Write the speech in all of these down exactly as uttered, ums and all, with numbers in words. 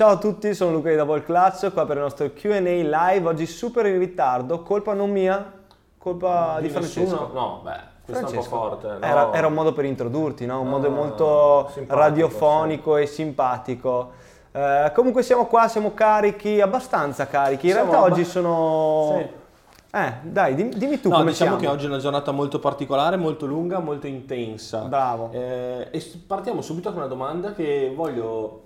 Ciao a tutti, sono Luca di Double Clutch, qua per il nostro Q and A live, oggi super in ritardo, colpa non mia, colpa di, di Francesco. Nessuno? No, beh. Questo è un po' forte, no? era, era un modo per introdurti, no? Un ah, modo molto radiofonico, sì, e simpatico. Eh, comunque siamo qua, siamo carichi, abbastanza carichi. In siamo realtà abba- oggi sono... Sì. Eh, dai, dimmi, dimmi tu no, come diciamo siamo. Diciamo che oggi è una giornata molto particolare, molto lunga, molto intensa. Bravo. Eh, e partiamo subito con una domanda che voglio...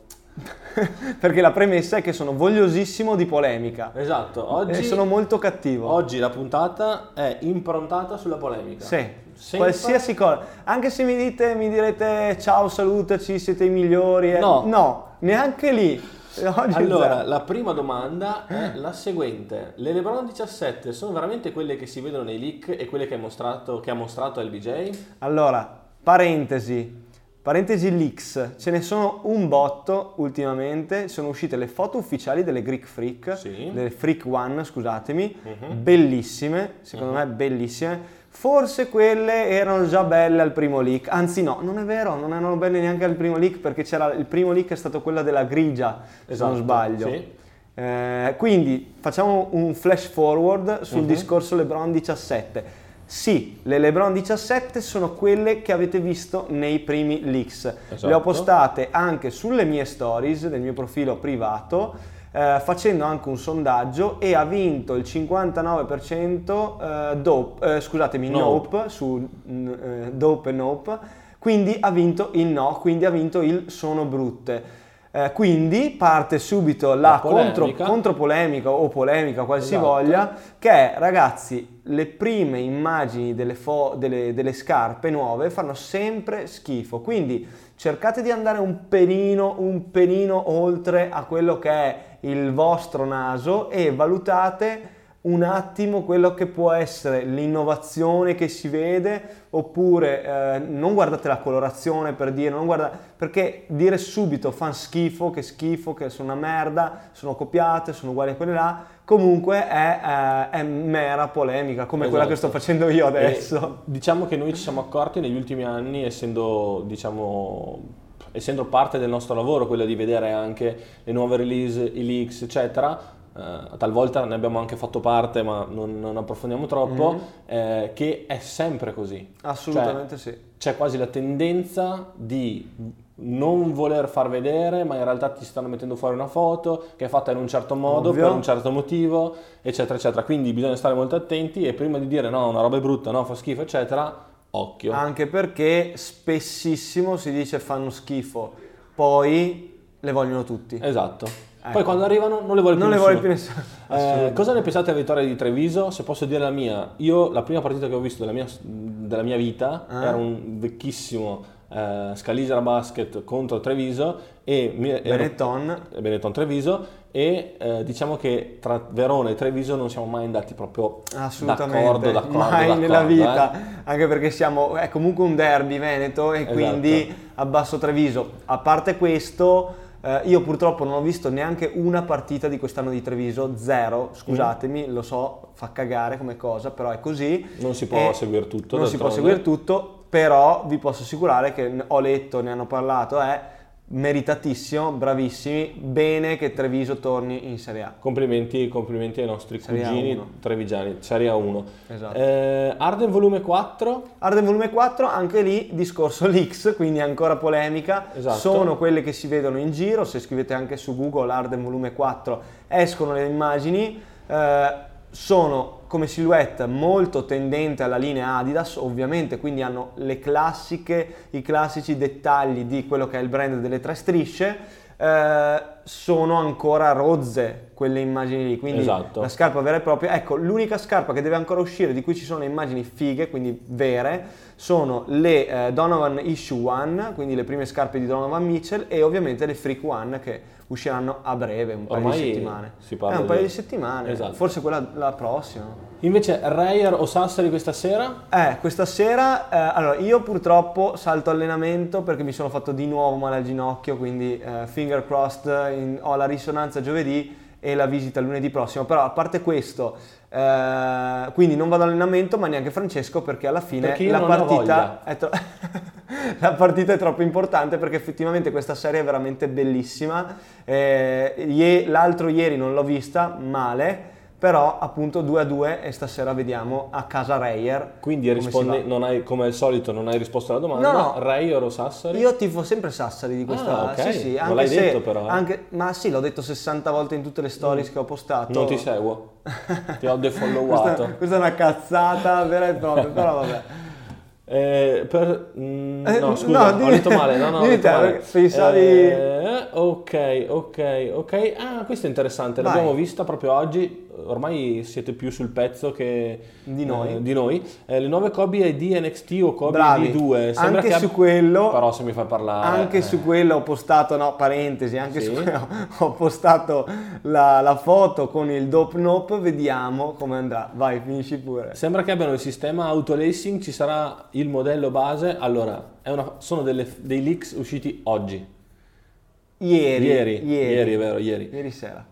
Perché la premessa è che sono vogliosissimo di polemica. Esatto, oggi e sono molto cattivo. Oggi la puntata è improntata sulla polemica. Sì, senza... qualsiasi cosa. Anche se mi dite, mi direte ciao, salutaci, siete i migliori. Eh. No, no, neanche lì. Oggi allora, zero. La prima domanda è la seguente: le LeBron diciassette sono veramente quelle che si vedono nei leak e quelle che ha mostrato, che ha mostrato L B J? Allora, parentesi. Parentesi leaks, ce ne sono un botto ultimamente, sono uscite le foto ufficiali delle Greek Freak, sì. delle Freak One, scusatemi, uh-huh. bellissime, secondo uh-huh. me bellissime, forse quelle erano già belle al primo leak, anzi no, non è vero, non erano belle neanche al primo leak perché c'era il primo leak è stato quella della grigia, esatto, se non sbaglio. Sì. Eh, quindi facciamo un flash forward sul uh-huh. discorso LeBron diciassette. Sì, le LeBron diciassette sono quelle che avete visto nei primi leaks. Esatto. Le ho postate anche sulle mie stories del mio profilo privato, eh, facendo anche un sondaggio e ha vinto il cinquantanove per cento eh, dope, eh, scusatemi, nope, nope su eh, dope e nope, quindi ha vinto il no, quindi ha vinto il sono brutte. Eh, quindi parte subito la, la contro, contropolemica o polemica qual si voglia, che è ragazzi le prime immagini delle, fo- delle, delle scarpe nuove fanno sempre schifo, quindi cercate di andare un pelino, un pelino oltre a quello che è il vostro naso e valutate un attimo quello che può essere l'innovazione che si vede, oppure eh, non guardate la colorazione per dire, non guarda, perché dire subito fan schifo, che schifo, che sono una merda, sono copiate, sono uguali a quelle là, comunque è, eh, è mera polemica, come esatto. quella che sto facendo io adesso. E diciamo che noi ci siamo accorti negli ultimi anni, essendo diciamo... essendo parte del nostro lavoro, quello di vedere anche le nuove release, i leaks, eccetera, Uh, talvolta ne abbiamo anche fatto parte ma non, non approfondiamo troppo, mm-hmm. eh, che è sempre così, assolutamente, cioè, sì, c'è quasi la tendenza di non voler far vedere ma in realtà ti stanno mettendo fuori una foto che è fatta in un certo modo, ovvio, per un certo motivo, eccetera eccetera, quindi bisogna stare molto attenti e prima di dire no, una roba è brutta, no, fa schifo, eccetera, occhio, anche perché spessissimo si dice fanno schifo, poi le vogliono tutti, esatto. Ecco. Poi quando arrivano non le vuole più non nessuno. Le vuole più nessuno. Eh, cosa ne pensate della vittoria di Treviso? Se posso dire la mia, io la prima partita che ho visto della mia, della mia vita ah. era un vecchissimo eh, Scalisera Basket contro Treviso e Benetton Benetton Treviso e eh, diciamo che tra Verona e Treviso non siamo mai andati proprio d'accordo, d'accordo mai d'accordo, nella vita, eh. anche perché siamo è comunque un derby veneto e esatto. quindi abbasso Treviso. A parte questo Uh, io purtroppo non ho visto neanche una partita di quest'anno di Treviso, zero, scusatemi, mm. lo so, fa cagare come cosa, però è così. Non si può seguire tutto. Non si può seguire tutto, però vi posso assicurare che ho letto, ne hanno parlato, è meritatissimo, bravissimi, bene che Treviso torni in Serie A. Complimenti, complimenti ai nostri Serie cugini trevigiani, Serie A uno. Esatto. Eh, Arden volume quattro? Arden volume quattro, anche lì discorso leaks, quindi ancora polemica. Esatto. Sono quelle che si vedono in giro, se scrivete anche su Google Arden volume quattro escono le immagini, eh, sono come silhouette molto tendente alla linea Adidas, ovviamente, quindi hanno le classiche, i classici dettagli di quello che è il brand delle tre strisce, eh, sono ancora rozze quelle immagini lì, quindi esatto. la scarpa vera e propria, ecco, l'unica scarpa che deve ancora uscire, di cui ci sono le immagini fighe, quindi vere, sono le eh, Donovan Issue One, quindi le prime scarpe di Donovan Mitchell e ovviamente le Freak One che usciranno a breve, un paio Ormai di settimane. Si parla eh, un paio di, di settimane, esatto. forse quella la prossima. Invece Rayer o Sassari questa sera? Eh, questa sera, eh, allora io purtroppo salto allenamento perché mi sono fatto di nuovo male al ginocchio, quindi eh, finger crossed, in, ho la risonanza giovedì e la visita lunedì prossimo, però a parte questo, eh, quindi non vado all'allenamento ma neanche Francesco perché alla fine perché la partita è tro- la partita è troppo importante, perché effettivamente questa serie è veramente bellissima. Eh, l'altro ieri non l'ho vista, male, però appunto due a due e stasera vediamo a casa Rayer. Quindi rispondi, non hai, come al solito non hai risposto alla domanda, no, no. Rayer o Sassari? Io tifo sempre Sassari di questa, ah, okay. sì, sì, anche non l'hai se, detto però eh. anche, ma sì, l'ho detto sessanta volte in tutte le stories mm. che ho postato. Non ti seguo, ti ho defollowato. questa, questa è una cazzata vera e propria, però vabbè. Eh, per, mm, eh, no scusa, no, ho detto male, no no ho detto male. Eh, ok ok ok ah questa è interessante. Vai. L'abbiamo vista proprio oggi, ormai siete più sul pezzo che di noi, eh, di noi. Eh, le nuove Kobe I D N X T o Kobe I D due, sembra anche che su ab... quello però se mi fa parlare anche eh. su quello ho postato, no parentesi, anche sì. su quello ho postato la, la foto con il dope nope, vediamo come andrà. Vai, finisci pure. Sembra che abbiano il sistema auto-lacing, ci sarà il modello base. Allora è una, sono delle, dei leaks usciti oggi, ieri ieri ieri, ieri è vero ieri ieri sera.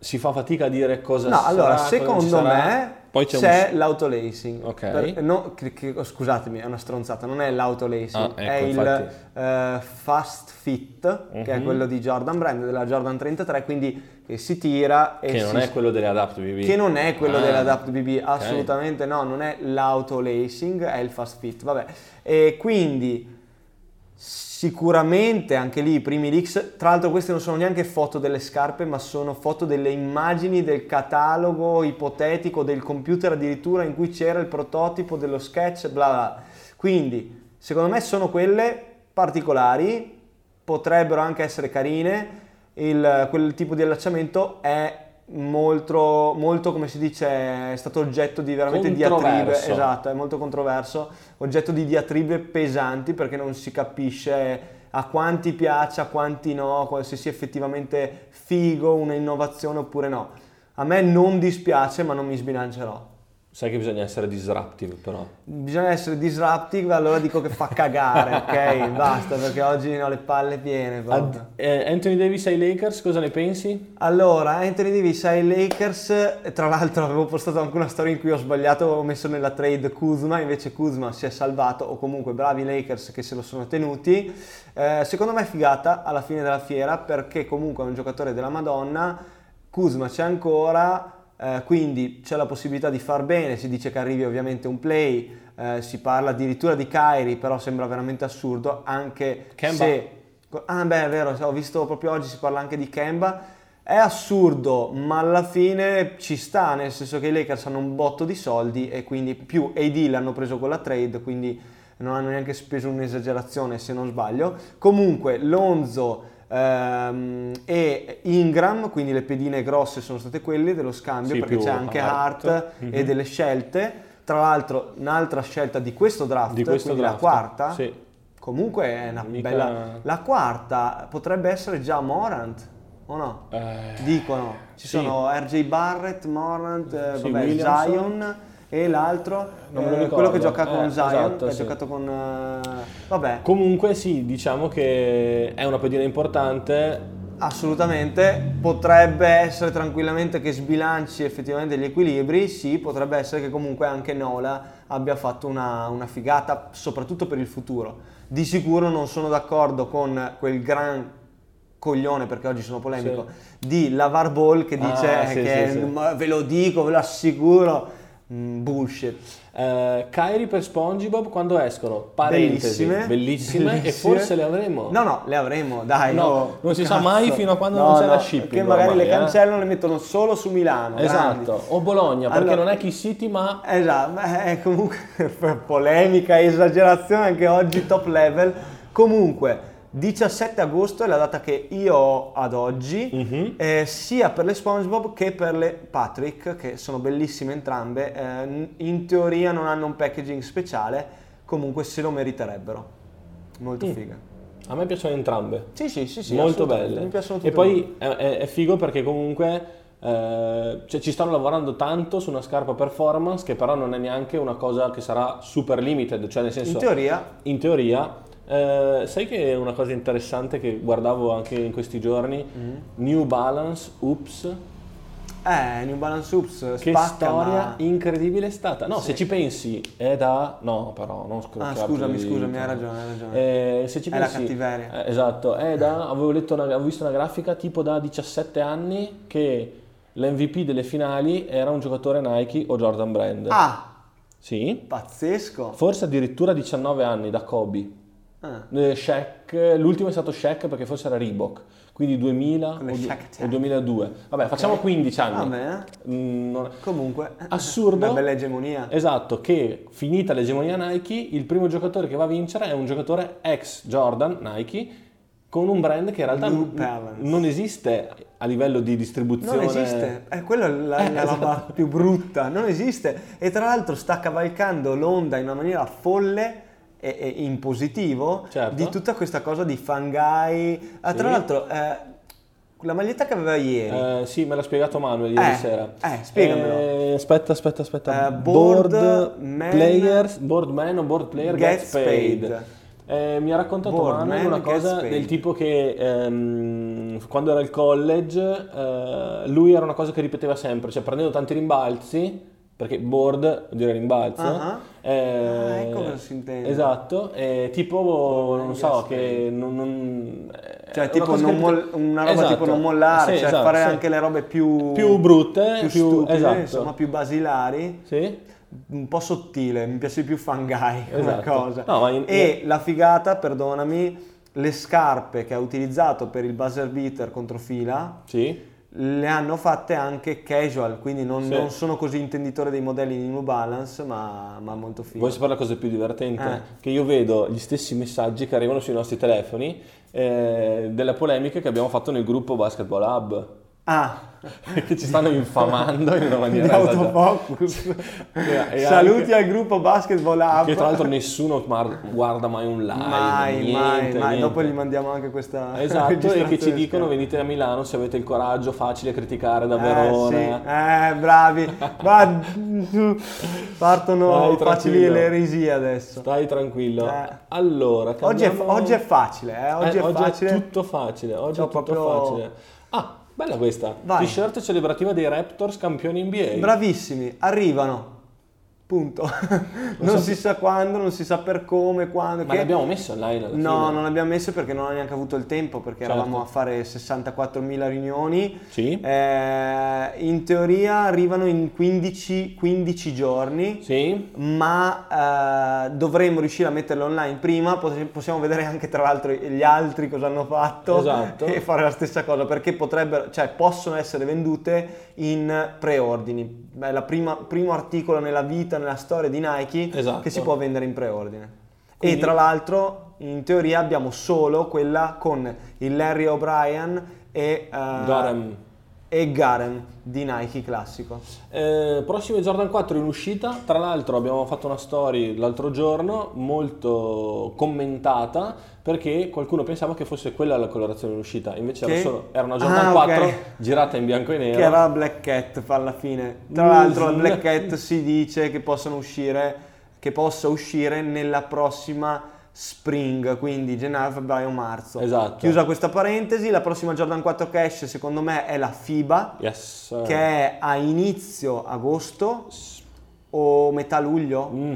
Si fa fatica a dire cosa no, sarà. No, allora, secondo me Poi c'è, c'è un... l'auto-lacing. Okay. Per, no, che, che, scusatemi, è una stronzata, non è l'auto-lacing, ah, ecco, è il uh, fast fit, mm-hmm. che è quello di Jordan Brand, della Jordan trentatré, quindi che si tira. E che si... non è quello delle Adapt B B. Che non è quello ah. delle Adapt B B, assolutamente okay. no, non è l'auto-lacing, è il fast fit, vabbè. E quindi... sicuramente anche lì i primi leaks, tra l'altro queste non sono neanche foto delle scarpe, ma sono foto delle immagini del catalogo ipotetico del computer addirittura, in cui c'era il prototipo dello sketch, bla bla. Quindi secondo me sono quelle particolari, potrebbero anche essere carine. Il, quel tipo di allacciamento è molto, molto, come si dice, è stato oggetto di veramente diatribe, esatto, è molto controverso, oggetto di diatribe pesanti, perché non si capisce a quanti piace, a quanti no, se sia effettivamente figo, un'innovazione oppure no. A me non dispiace, ma non mi sbilancerò. Sai che bisogna essere disruptive, però. Bisogna essere disruptive, allora dico che fa cagare, ok? Basta, perché oggi ne ho le palle piene. Ad, eh, Anthony Davis ai Lakers, cosa ne pensi? Allora, Anthony Davis ai Lakers, tra l'altro avevo postato anche una storia in cui ho sbagliato, ho messo nella trade Kuzma, invece Kuzma si è salvato, o comunque bravi Lakers che se lo sono tenuti. Eh, secondo me è figata alla fine della fiera, perché comunque è un giocatore della Madonna, Kuzma c'è ancora... Uh, quindi c'è la possibilità di far bene, si dice che arrivi ovviamente un play, uh, si parla addirittura di Kyrie, però sembra veramente assurdo, anche Kemba. se... Ah beh è vero, ho visto proprio oggi si parla anche di Kemba, è assurdo, ma alla fine ci sta, nel senso che i Lakers hanno un botto di soldi e quindi più A D l'hanno preso con la trade, quindi non hanno neanche speso un'esagerazione se non sbaglio. Comunque Lonzo... Um, e Ingram, quindi le pedine grosse sono state quelle dello scambio, sì, perché c'è anche Hart, Hart mm-hmm. e delle scelte, tra l'altro un'altra scelta di questo draft, di questo quindi draft. la quarta sì. comunque è una Mica... bella, la quarta potrebbe essere già Morant o no? Eh... dicono ci sì. sono R J Barrett, Morant, eh, sì, vabbè, Zion e l'altro, eh, quello che gioca con eh, Zion, esatto, che sì. ha giocato con... Uh, vabbè. Comunque sì, diciamo che è una pedina importante. Assolutamente, potrebbe essere tranquillamente che sbilanci effettivamente gli equilibri, sì, potrebbe essere che comunque anche Nola abbia fatto una, una figata, soprattutto per il futuro. Di sicuro non sono d'accordo con quel gran... coglione, perché oggi sono polemico, sì. di Lavar Ball che dice ah, sì, che sì, sì. ve lo dico, ve lo assicuro... bullshit. uh, Kyrie per SpongeBob quando escono, parentesi, bellissime, bellissime, bellissime. E forse le avremo. No no, le avremo, dai. No, no non si cazzo. sa mai fino a quando no, non c'è no, la shipping. Che magari ormai, le cancellano e eh. le mettono solo su Milano. Esatto, grandi. o Bologna, perché allora, non è Key City ma... Esatto, è comunque polemica, esagerazione anche oggi top level. Comunque diciassette agosto è la data che io ho ad oggi, mm-hmm. eh, sia per le SpongeBob che per le Patrick, che sono bellissime entrambe, eh, in teoria non hanno un packaging speciale, comunque se lo meriterebbero, molto mm. figa. A me piacciono entrambe, sì sì sì, sì molto belle, mi piacciono tutte e poi è, è figo perché comunque... Eh, cioè ci stanno lavorando tanto su una scarpa performance che però non è neanche una cosa che sarà super limited, cioè nel senso... In teoria... In teoria Eh, sai che è una cosa interessante che guardavo anche in questi giorni, mm. New Balance, Oops, Eh, New Balance Hoops che spacca, storia ma... incredibile è stata. No, sì. Se ci pensi è da... No, però non scusami. Ah, scusami, scusami, hai ragione, hai ragione. Eh, se ci è pensi, la cattiveria. Eh, esatto, è da... Avevo, letto una, avevo visto una grafica tipo da diciassette anni che l'emme vu pi delle finali era un giocatore Nike o Jordan Brand. Ah! Sì. Pazzesco. Forse addirittura diciannove anni da Kobe. Ah. Eh, Shaq, l'ultimo è stato Shaq perché forse era Reebok. Quindi duemila o duemiladue. Vabbè, okay. Facciamo quindici anni. Vabbè. Mm, non... Comunque, assurdo. Una bella egemonia. Esatto, che finita l'egemonia Nike, il primo giocatore che va a vincere è un giocatore ex Jordan Nike con un brand che in realtà n- non esiste a livello di distribuzione. Non esiste, eh, quella è la, eh, la esatto. roba più brutta, non esiste. E tra l'altro sta cavalcando l'onda in una maniera folle e in positivo, certo, di tutta questa cosa di Fangai. Ah, sì. Tra l'altro, eh, la maglietta che aveva ieri, eh, sì, me l'ha spiegato Manuel ieri eh, sera. Eh, spiegamelo. Eh, aspetta, aspetta, aspetta. Eh, board, board man, players, board man o board player gets, gets paid. paid. Eh, mi ha raccontato board Manuel una cosa paid. Del tipo che ehm, quando era al college, eh, lui era una cosa che ripeteva sempre, cioè prendendo tanti rimbalzi. Perché board vuol dire rimbalzo. Uh-huh. Eh, ah, ecco cosa si intende. Esatto, eh, tipo oh, non so che non, non cioè eh, tipo una, non mol- una roba esatto. tipo non mollare, sì, cioè esatto, fare sì. anche le robe più più brutte, più, più stupide, esatto. insomma più basilari. Sì. Un po' sottile, mi piace più Fangai esatto. come cosa. No, in, e in... la figata, perdonami, le scarpe che ha utilizzato per il buzzer beater contro Fila. Sì. Le hanno fatte anche casual, quindi non, sì. non sono così intenditore dei modelli di New Balance, ma, ma molto figo. Vuoi sapere la cosa più divertente? Eh. Che io vedo gli stessi messaggi che arrivano sui nostri telefoni eh, della polemica che abbiamo fatto nel gruppo Basketball Hub. Ah! Che ci stanno infamando in una maniera autofocus. Cioè, saluti al gruppo Basketball Hub. Che tra l'altro nessuno mar- guarda mai un live. Mai, niente, mai, niente. mai. Dopo gli mandiamo anche questa. Esatto, e che ci dicono: venite a Milano se avete il coraggio, facile criticare da Verona. Eh, sì. eh bravi. Ma... Partono facili le eresie adesso. Stai tranquillo. Eh. Allora, cambiamo... oggi, è, oggi è facile. Eh? Oggi, eh, è, oggi facile. è tutto facile. Oggi cioè, è tutto proprio... facile. Ah. Bella questa, Vai. T-shirt celebrativa dei Raptors campioni N B A. Bravissimi, arrivano, punto. Non so si se... sa quando, non si sa per come, quando. Ma che... l'abbiamo messo online alla fine? No, non l'abbiamo messo perché non ho neanche avuto il tempo, perché certo. eravamo a fare sessantaquattromila riunioni. Sì. Eh, in teoria arrivano in quindici giorni, sì. ma eh, dovremmo riuscire a metterlo online prima, possiamo vedere anche tra l'altro gli altri cosa hanno fatto esatto. e fare la stessa cosa, perché potrebbero, cioè possono essere vendute in preordini. Beh, la prima, primo articolo nella vita, nella storia di Nike esatto. che si può vendere in preordine. Quindi... E tra l'altro in teoria abbiamo solo quella con il Larry O'Brien e, uh, Garem. e Garem di Nike classico. Eh, prossimo Jordan quattro in uscita, tra l'altro abbiamo fatto una story l'altro giorno molto commentata perché qualcuno pensava che fosse quella la colorazione in uscita, invece che... era, solo, era una Jordan ah, quattro okay. girata in bianco e nero. Che era Black Cat alla fine. Tra l'altro la Black Cat si dice che possano uscire che possa uscire nella prossima spring, quindi gennaio, febbraio, marzo. Esatto. Chiusa questa parentesi, la prossima Jordan quattro che esce secondo me è la FIBA yes, che è a inizio agosto o metà luglio. Mm.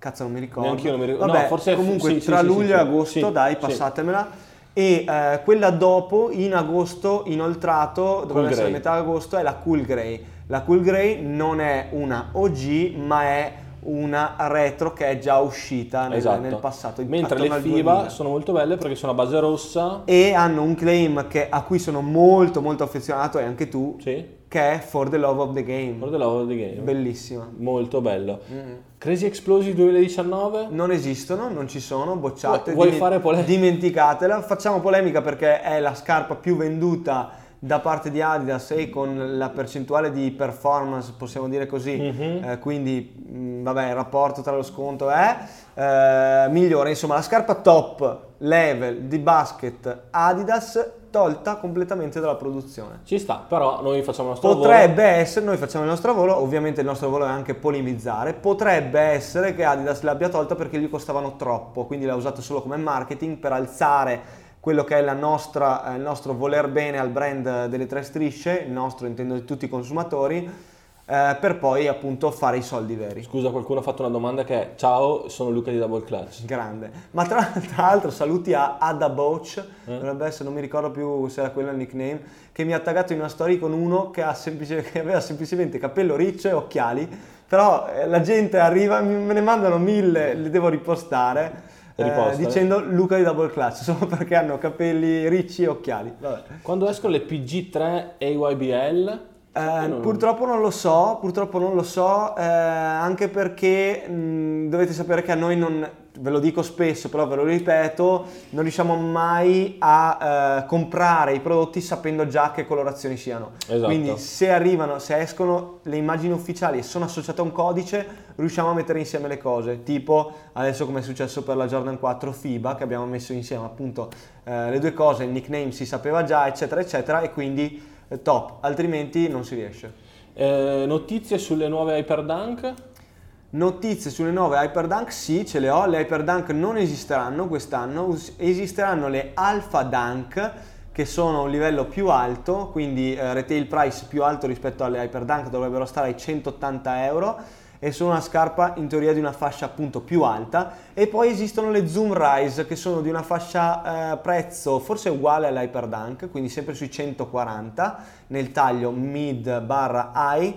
Cazzo non mi ricordo. Neanch'io non mi ricordo. Vabbè, no, forse comunque sì, tra sì, luglio sì, e agosto, sì, dai, passatemela. Sì. E eh, quella dopo, in agosto, inoltrato, dovrebbe cool essere gray. metà agosto, è la Cool Grey. La Cool Grey non è una O G, ma è una retro che è già uscita nel, esatto. nel passato. Mentre le FIBA sono molto belle perché sono a base rossa. E hanno un claim che, a cui sono molto molto affezionato, e anche tu, sì. che è For the Love of the Game. For the Love of the Game. Bellissima. Molto bello. Mm. Crazy Explosive duemiladiciannove? Non esistono, non ci sono, bocciate. Vuoi dimi- fare polemica? Dimenticatela. Facciamo polemica perché è la scarpa più venduta da parte di Adidas e con la percentuale di performance, possiamo dire così, mm-hmm. eh, quindi mh, vabbè, il rapporto tra lo sconto è eh, migliore. Insomma, la scarpa top level di basket Adidas tolta completamente dalla produzione. Ci sta, però noi facciamo il nostro potrebbe volo. Potrebbe essere, noi facciamo il nostro volo, ovviamente il nostro volo è anche polemizzare, potrebbe essere che Adidas l'abbia tolta perché gli costavano troppo, quindi l'ha usato solo come marketing per alzare quello che è la nostra, il nostro voler bene al brand delle tre strisce, il nostro intendo di tutti i consumatori, Eh, per poi appunto fare i soldi veri. Scusa, qualcuno ha fatto una domanda che è: ciao, sono Luca di Double Clutch. Grande. Ma tra, tra l'altro saluti a Ada Boch, eh? dovrebbe essere, non mi ricordo più se era quello il nickname, che mi ha taggato in una story con uno che, ha semplice, che aveva semplicemente capello riccio e occhiali, però eh, la gente arriva, me ne mandano mille, le devo ripostare. Eh, dicendo Luca di Double Clutch solo perché hanno capelli ricci e occhiali. Vabbè. Quando escono le P G tre A Y B L? Eh, non... Purtroppo non lo so, purtroppo non lo so, eh, anche perché mh, dovete sapere che a noi non, ve lo dico spesso però ve lo ripeto, non riusciamo mai a eh, comprare i prodotti sapendo già che colorazioni siano. Esatto. Quindi se arrivano, se escono le immagini ufficiali e sono associate a un codice, riusciamo a mettere insieme le cose, tipo adesso come è successo per la Jordan quattro FIBA, che abbiamo messo insieme appunto eh, le due cose, il nickname si sapeva già, eccetera eccetera, e quindi top, altrimenti non si riesce. Eh, notizie sulle nuove Hyperdunk? Notizie sulle nuove Hyperdunk? Sì, ce le ho. Le Hyperdunk non esisteranno quest'anno, esisteranno le Alpha Dunk, che sono un livello più alto, quindi eh, retail price più alto rispetto alle Hyperdunk, dovrebbero stare ai centottanta euro, e sono una scarpa in teoria di una fascia appunto più alta. E poi esistono le Zoom Rise, che sono di una fascia eh, prezzo forse uguale all'Hyperdunk, quindi sempre sui centoquaranta nel taglio mid barra high,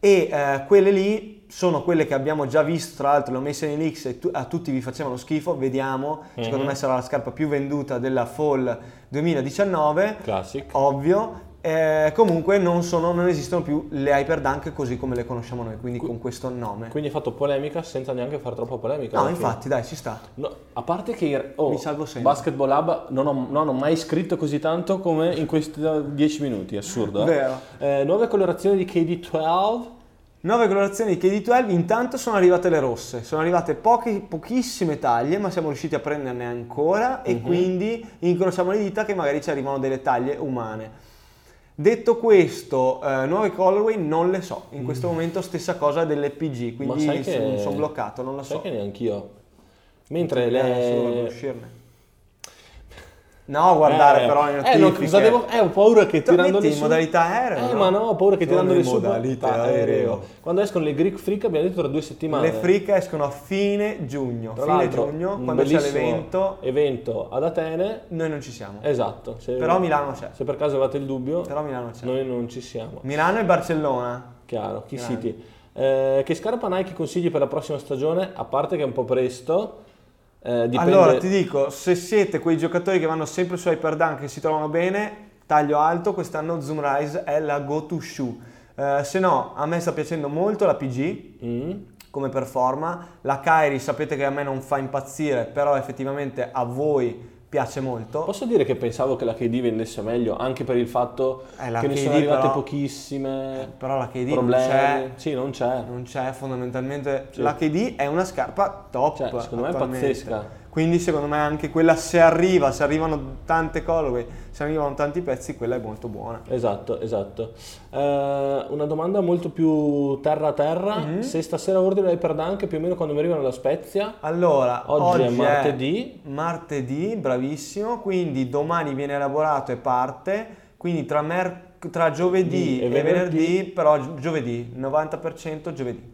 e eh, quelle lì sono quelle che abbiamo già visto, tra l'altro le ho messe nei leaks e tu- a tutti vi facevano schifo, vediamo, mm-hmm. secondo me sarà la scarpa più venduta della Fall duemiladiciannove, classic, ovvio. Eh, comunque non, sono, non esistono più le Hyperdunk così come le conosciamo noi, quindi Qu- con questo nome. Quindi hai fatto polemica senza neanche far troppa polemica. No, infatti, dai, ci sta. No, a parte che oh, mi salvo sempre. Basketball Hub non ho, non ho mai scritto così tanto come in questi dieci minuti, assurdo. Eh? Vero. Eh, nuove colorazioni di K D dodici. Nuove colorazioni di K D dodici, intanto sono arrivate le rosse, sono arrivate pochi, pochissime taglie, ma siamo riusciti a prenderne ancora, e uh-huh. quindi incrociamo le dita che magari ci arrivano delle taglie umane. Detto questo, eh, nuove colorway non le so, in questo mm. momento stessa cosa delle P G, quindi sono che... son bloccato, non la so. Ma sai che neanch'io? Mentre le... No, guardare eh, però le notifiche. Eh, no, devo... eh, ho paura che tirando le in su... modalità aereo. Eh, no? Ma no, ho paura che tirando le su... modalità aereo. Quando escono le Greek Freak, abbiamo detto tra due settimane. Le Freak escono a fine giugno. Tra fine giugno, quando c'è l'evento. Evento ad Atene. Noi non ci siamo. Esatto. Se... Però Milano c'è. Se per caso avevate il dubbio. Però Milano c'è. Noi non ci siamo. Milano e Barcellona. Chiaro, chi siti. Eh, che scarpa Nike consigli per la prossima stagione? A parte che è un po' presto. Eh, allora ti dico, se siete quei giocatori che vanno sempre su Hyperdunk e si trovano bene, taglio alto, quest'anno Zoom Rise è la go to shoe, eh, se no a me sta piacendo molto la P G mm. come performa, la Kyrie sapete che a me non fa impazzire, però effettivamente a voi piace molto. Posso dire che pensavo che la K D vendesse meglio, anche per il fatto eh, che ne K D sono arrivate però, pochissime eh, però la K D problemi. non c'è sì non c'è non c'è fondamentalmente sì. La K D è una scarpa top, cioè, secondo me è pazzesca, quindi secondo me anche quella, se arriva, se arrivano tante colorway, se arrivano tanti pezzi, quella è molto buona. Esatto, esatto. Eh, una domanda molto più terra a terra, mm-hmm. se stasera ordino l'Hyperdunk più o meno quando mi arrivano la Spezia. Allora oggi, oggi è martedì è martedì bravissimo, quindi domani viene elaborato e parte, quindi tra, mer- tra giovedì e venerdì, e venerdì però giovedì novanta per cento giovedì.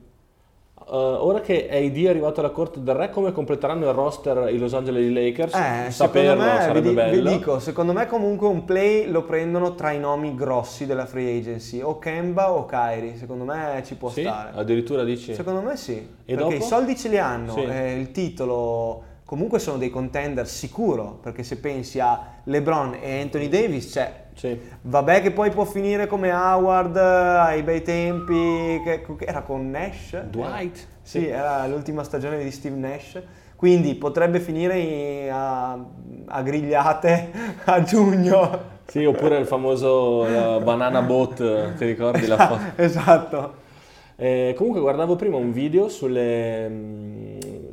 Uh, ora che A D è arrivato alla corte del re, come completeranno il roster i Los Angeles Lakers? Eh, Saperlo me, sarebbe vi, bello. Vi dico, secondo me comunque un play lo prendono tra i nomi grossi della free agency, o Kemba o Kyrie, secondo me ci può sì? stare. Addirittura dici? Secondo me sì, e perché dopo? I soldi ce li hanno, sì. eh, il titolo, comunque sono dei contender sicuro, perché se pensi a LeBron e Anthony Davis c'è. Cioè, sì. Vabbè che poi può finire come Howard ai bei tempi, che era con Nash, Dwight eh, sì, sì, era l'ultima stagione di Steve Nash, quindi potrebbe finire a, a grigliate a giugno. Sì, oppure il famoso uh, banana boat, ti ricordi? Esatto, la foto? Esatto. Eh, comunque guardavo prima un video sulle mh,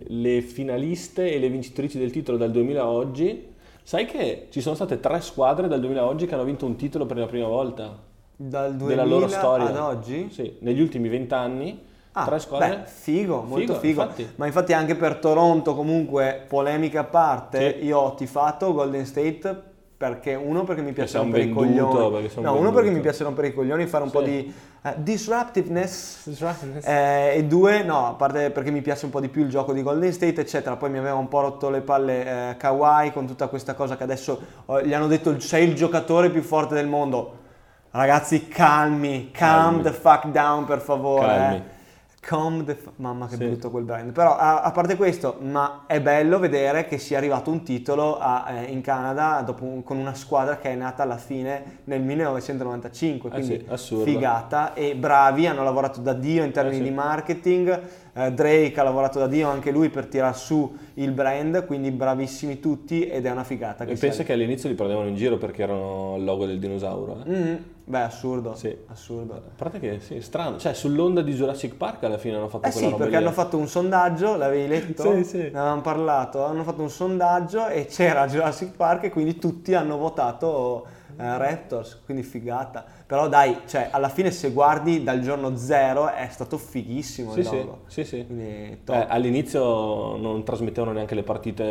le finaliste e le vincitrici del titolo dal duemila a oggi. Sai che ci sono state tre squadre dal duemila a oggi che hanno vinto un titolo per la prima volta? Dal duemila della loro storia. Ad oggi? Sì, negli ultimi vent'anni Ah, tre squadre. Beh, figo, molto figo, figo. Infatti. Ma infatti anche per Toronto, comunque, polemica a parte, sì. Io ho tifato Golden State perché uno perché mi piace rompere i coglioni, no, uno perché mi piace rompere i coglioni e fare un sì. po' di uh, disruptiveness, disruptiveness. Eh, e due no, a parte perché mi piace un po' di più il gioco di Golden State eccetera, poi mi aveva un po' rotto le palle eh, Kawhi con tutta questa cosa che adesso oh, gli hanno detto sei il giocatore più forte del mondo. Ragazzi, calmi, calm calmi. the fuck down per favore, calmi. Eh. Calm the fuck, mamma che sì. brutto quel brand, però a, a parte questo, ma è bello vedere che sia arrivato un titolo a, eh, in Canada dopo un, con una squadra che è nata alla fine nel millenovecentonovantacinque, quindi eh sì, figata, e bravi, hanno lavorato da Dio in termini eh sì. di marketing, eh, Drake ha lavorato da Dio anche lui per tirar su il brand, quindi bravissimi tutti ed è una figata. Che e pensa che all'inizio li prendevano in giro perché erano il logo del dinosauro, eh? Mm-hmm. Beh, assurdo, sì. assurdo. A parte che sì, strano, cioè sull'onda di Jurassic Park alla fine hanno fatto eh quella sì, roba perché lì. Hanno fatto un sondaggio, l'avevi letto? Sì, sì. Ne avevamo parlato, hanno fatto un sondaggio e c'era Jurassic Park e quindi tutti hanno votato eh, Raptors, quindi figata. Però dai, cioè alla fine se guardi dal giorno zero è stato fighissimo il sì, logo. Sì, sì, sì. Eh, all'inizio non trasmettevano neanche le partite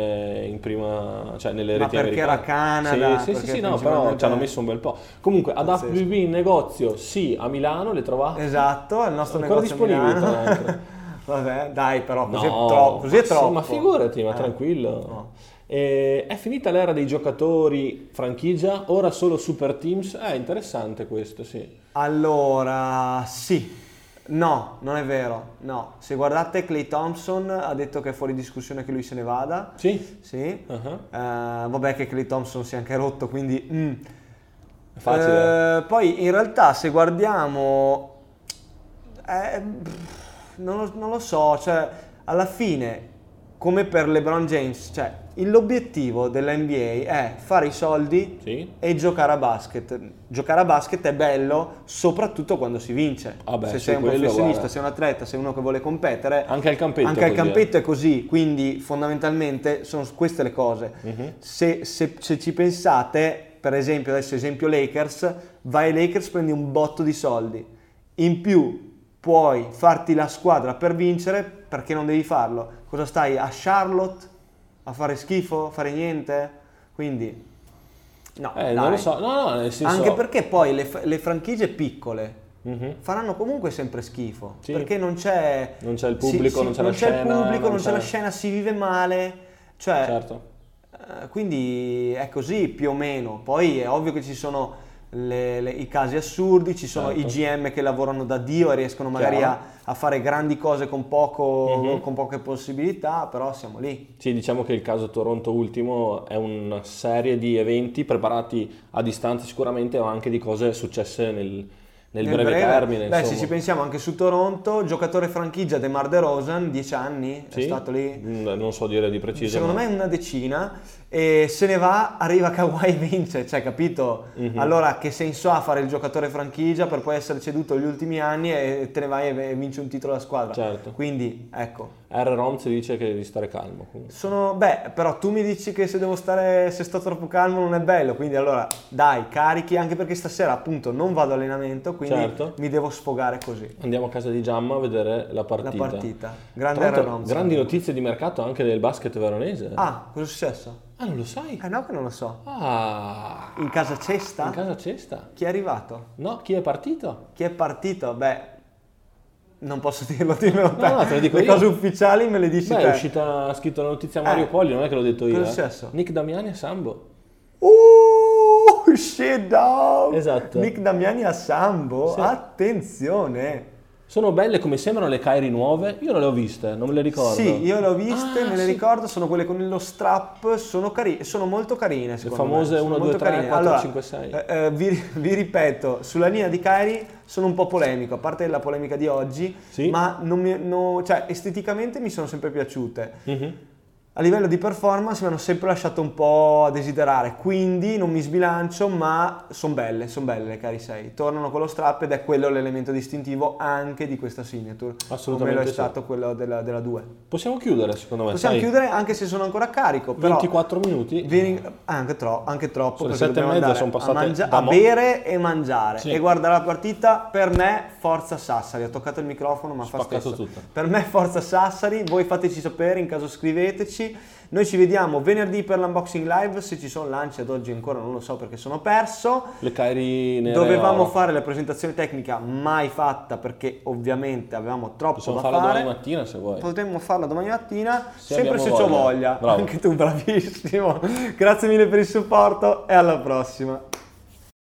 in prima, cioè nelle reti americane. Ma perché americane. Era Canada? Sì, sì, sì, sì, no, però ci hanno messo un bel po'. Comunque, ad H B B in negozio, sì, a Milano le trovate. Esatto, è il nostro ancora negozio disponibile, tra l'altro. Vabbè, dai, però così no, è troppo. Così è troppo. Sì, ma figurati, ma eh. tranquillo. No. Eh, è finita l'era dei giocatori franchigia, ora solo super teams. È eh, interessante questo, sì. Allora, sì. No, non è vero, no. Se guardate, Klay Thompson ha detto che è fuori discussione che lui se ne vada. Sì? Sì. Uh-huh. Eh, vabbè che Klay Thompson si è anche rotto, quindi... Mm. È facile. Eh, poi, in realtà, se guardiamo... Eh, pff, non, lo, non lo so, cioè, alla fine... Come per LeBron James, cioè l'obiettivo dell'N B A è fare i soldi sì. e giocare a basket. Giocare a basket è bello soprattutto quando si vince. Ah beh, se sei un professionista, guarda. Sei un atleta, sei uno che vuole competere. Anche al campetto, anche al campetto è così, quindi fondamentalmente sono queste le cose. Uh-huh. Se, se, se ci pensate, per esempio, adesso esempio Lakers, vai ai Lakers, prendi un botto di soldi. In più puoi farti la squadra per vincere, perché non devi farlo? Cosa stai a Charlotte a fare schifo, a fare niente? Quindi no, eh, non lo so. No, no, nel senso... Anche perché poi le, le franchigie piccole mm-hmm. faranno comunque sempre schifo, sì. perché non c'è non c'è il pubblico, si, non, c'è non, c'è scena, il pubblico non, non c'è la scena, non c'è la scena, si vive male, cioè certo. eh, quindi è così più o meno. Poi è ovvio che ci sono Le, le, i casi assurdi, ci sono certo. i G M che lavorano da Dio e riescono magari a, a fare grandi cose con poco mm-hmm. con poche possibilità, però siamo lì. Sì, diciamo che il caso Toronto ultimo è una serie di eventi preparati a distanza sicuramente, ma anche di cose successe nel, nel, nel breve, breve termine. Beh, se ci pensiamo anche su Toronto, giocatore franchigia DeMar DeRozan, dieci anni, sì? È stato lì. Non so dire di preciso. Secondo ma... me una decina. E se ne va, arriva Kawhi e vince, cioè capito? Mm-hmm. Allora che senso ha fare il giocatore franchigia per poi essere ceduto gli ultimi anni e te ne vai e vinci un titolo alla squadra? Certo. Quindi ecco. R. Romz dice che devi stare calmo. Comunque. Sono beh, però tu mi dici che se devo stare, se sto troppo calmo non è bello, quindi allora dai, carichi, anche perché stasera appunto non vado allenamento, quindi certo. mi devo sfogare così. Andiamo a casa di Giamma a vedere la partita. La partita. Grande R. Romz. Grandi notizie di mercato anche del basket veronese. Ah, cosa è successo? Ah, non lo sai? Eh no, che non lo so. Ah. In casa cesta? In casa cesta. Chi è arrivato? No, chi è partito? Chi è partito? Beh, non posso dirlo, dirlo no, no, te lo dico le io. Cose ufficiali me le dici. Beh, te. È uscita, ha scritto la notizia Mario eh. Poli, non è che l'ho detto io. Cosa è successo? Nick Damiani a Sambo. Uh, shit dog! Esatto. Nick Damiani a Sambo, sì. Attenzione! Sono belle come sembrano le Kyrie nuove, io non le ho viste, non me le ricordo. Sì, io le ho viste, ah, me le sì. ricordo, sono quelle con lo strap, sono carine, sono molto carine secondo me. Le famose me. uno, due, tre, quattro, cinque, sei. Eh, vi, vi ripeto, sulla linea di Kyrie sono un po' polemico, a parte la polemica di oggi, sì. ma non mi, no, cioè, esteticamente mi sono sempre piaciute. Mm-hmm. a livello di performance mi hanno sempre lasciato un po' a desiderare, quindi non mi sbilancio, ma sono belle, sono belle le Kyrie sei, tornano con lo strap ed è quello l'elemento distintivo anche di questa signature, come lo è stato quello della, della due. Possiamo chiudere secondo me? Possiamo sai. chiudere anche se sono ancora a carico, però ventiquattro minuti? Vieni, anche, tro, anche troppo, sono perché dobbiamo andare sono a, mangia- a bere e mangiare sì. e guardare la partita. Per me forza Sassari, ho toccato il microfono ma fa stesso. Tutto. Per me forza Sassari, voi fateci sapere, in caso scriveteci. Noi ci vediamo venerdì per l'unboxing live, se ci sono lanci ad oggi ancora non lo so perché sono perso. Le Kyrie dovevamo fare la presentazione tecnica, mai fatta perché ovviamente avevamo troppo Possiamo da fare. Possiamo farla domani mattina se vuoi. Potremmo farla domani mattina, se sempre se c'ho voglia. Bravo. Anche tu bravissimo. Grazie mille per il supporto e alla prossima.